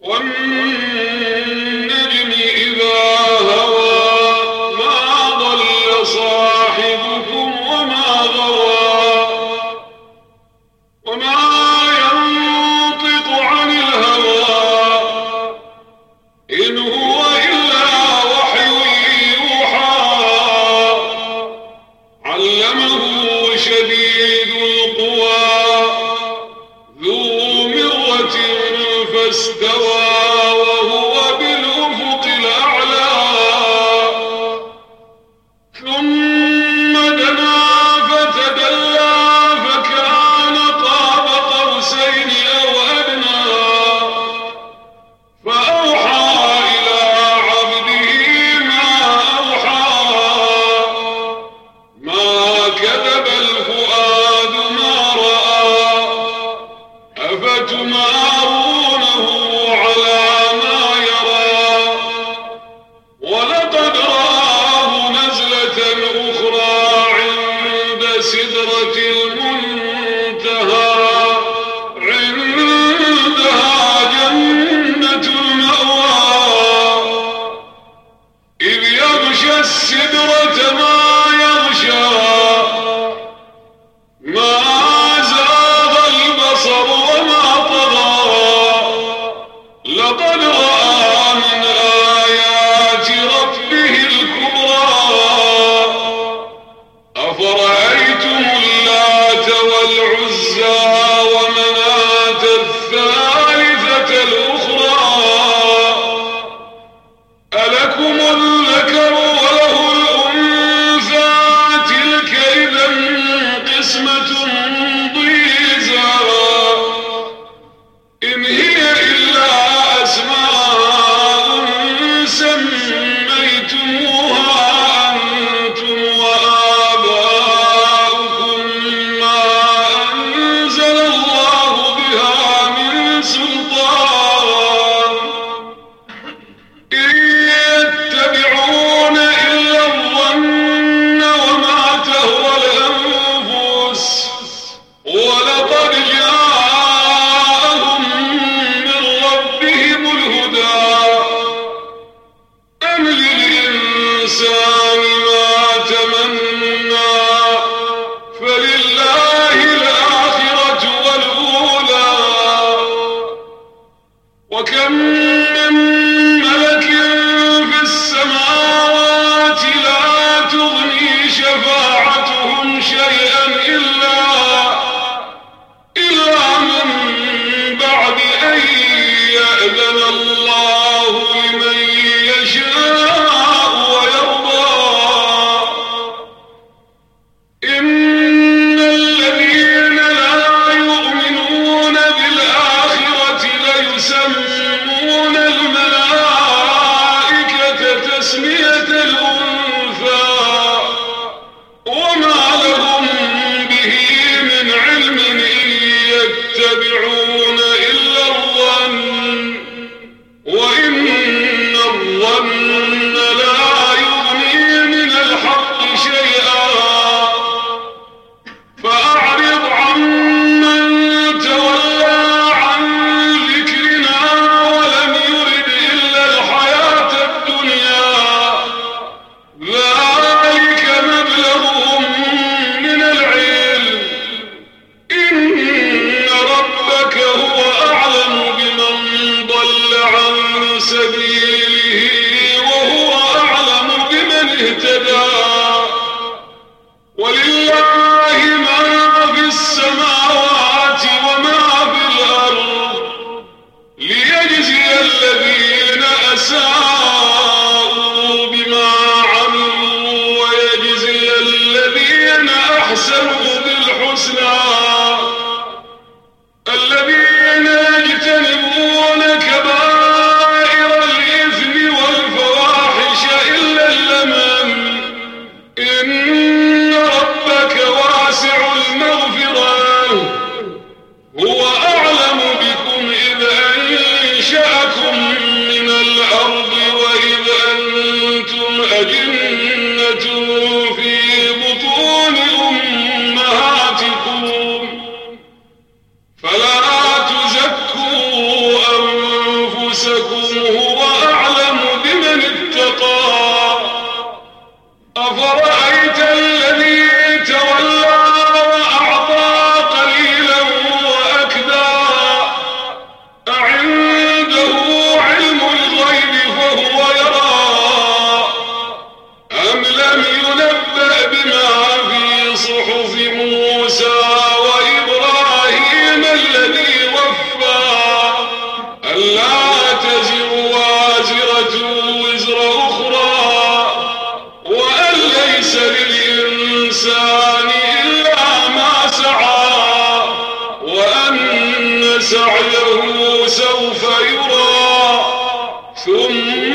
والنجم إذا هوى ما ضل صاحبكم وما غوى وما ينطق عن الهوى إن هو إلا وحي يوحى علمه شديد القوى فاستوى وهو بالأفق الأعلى ثم دنا فتدلى فكان قاب قوسين أو أدنى فأوحى إلى عبده ما أوحى ما كذب الفؤاد ما رأى أفتمارونه على ما يرى ولقد رآه نزلة أخرى عند سدرة المنتهى عندها جنة المأوى إذ يغشى السدرة ما يغشى ما زاغ البصر وما طغى أنه سوف يرى ثم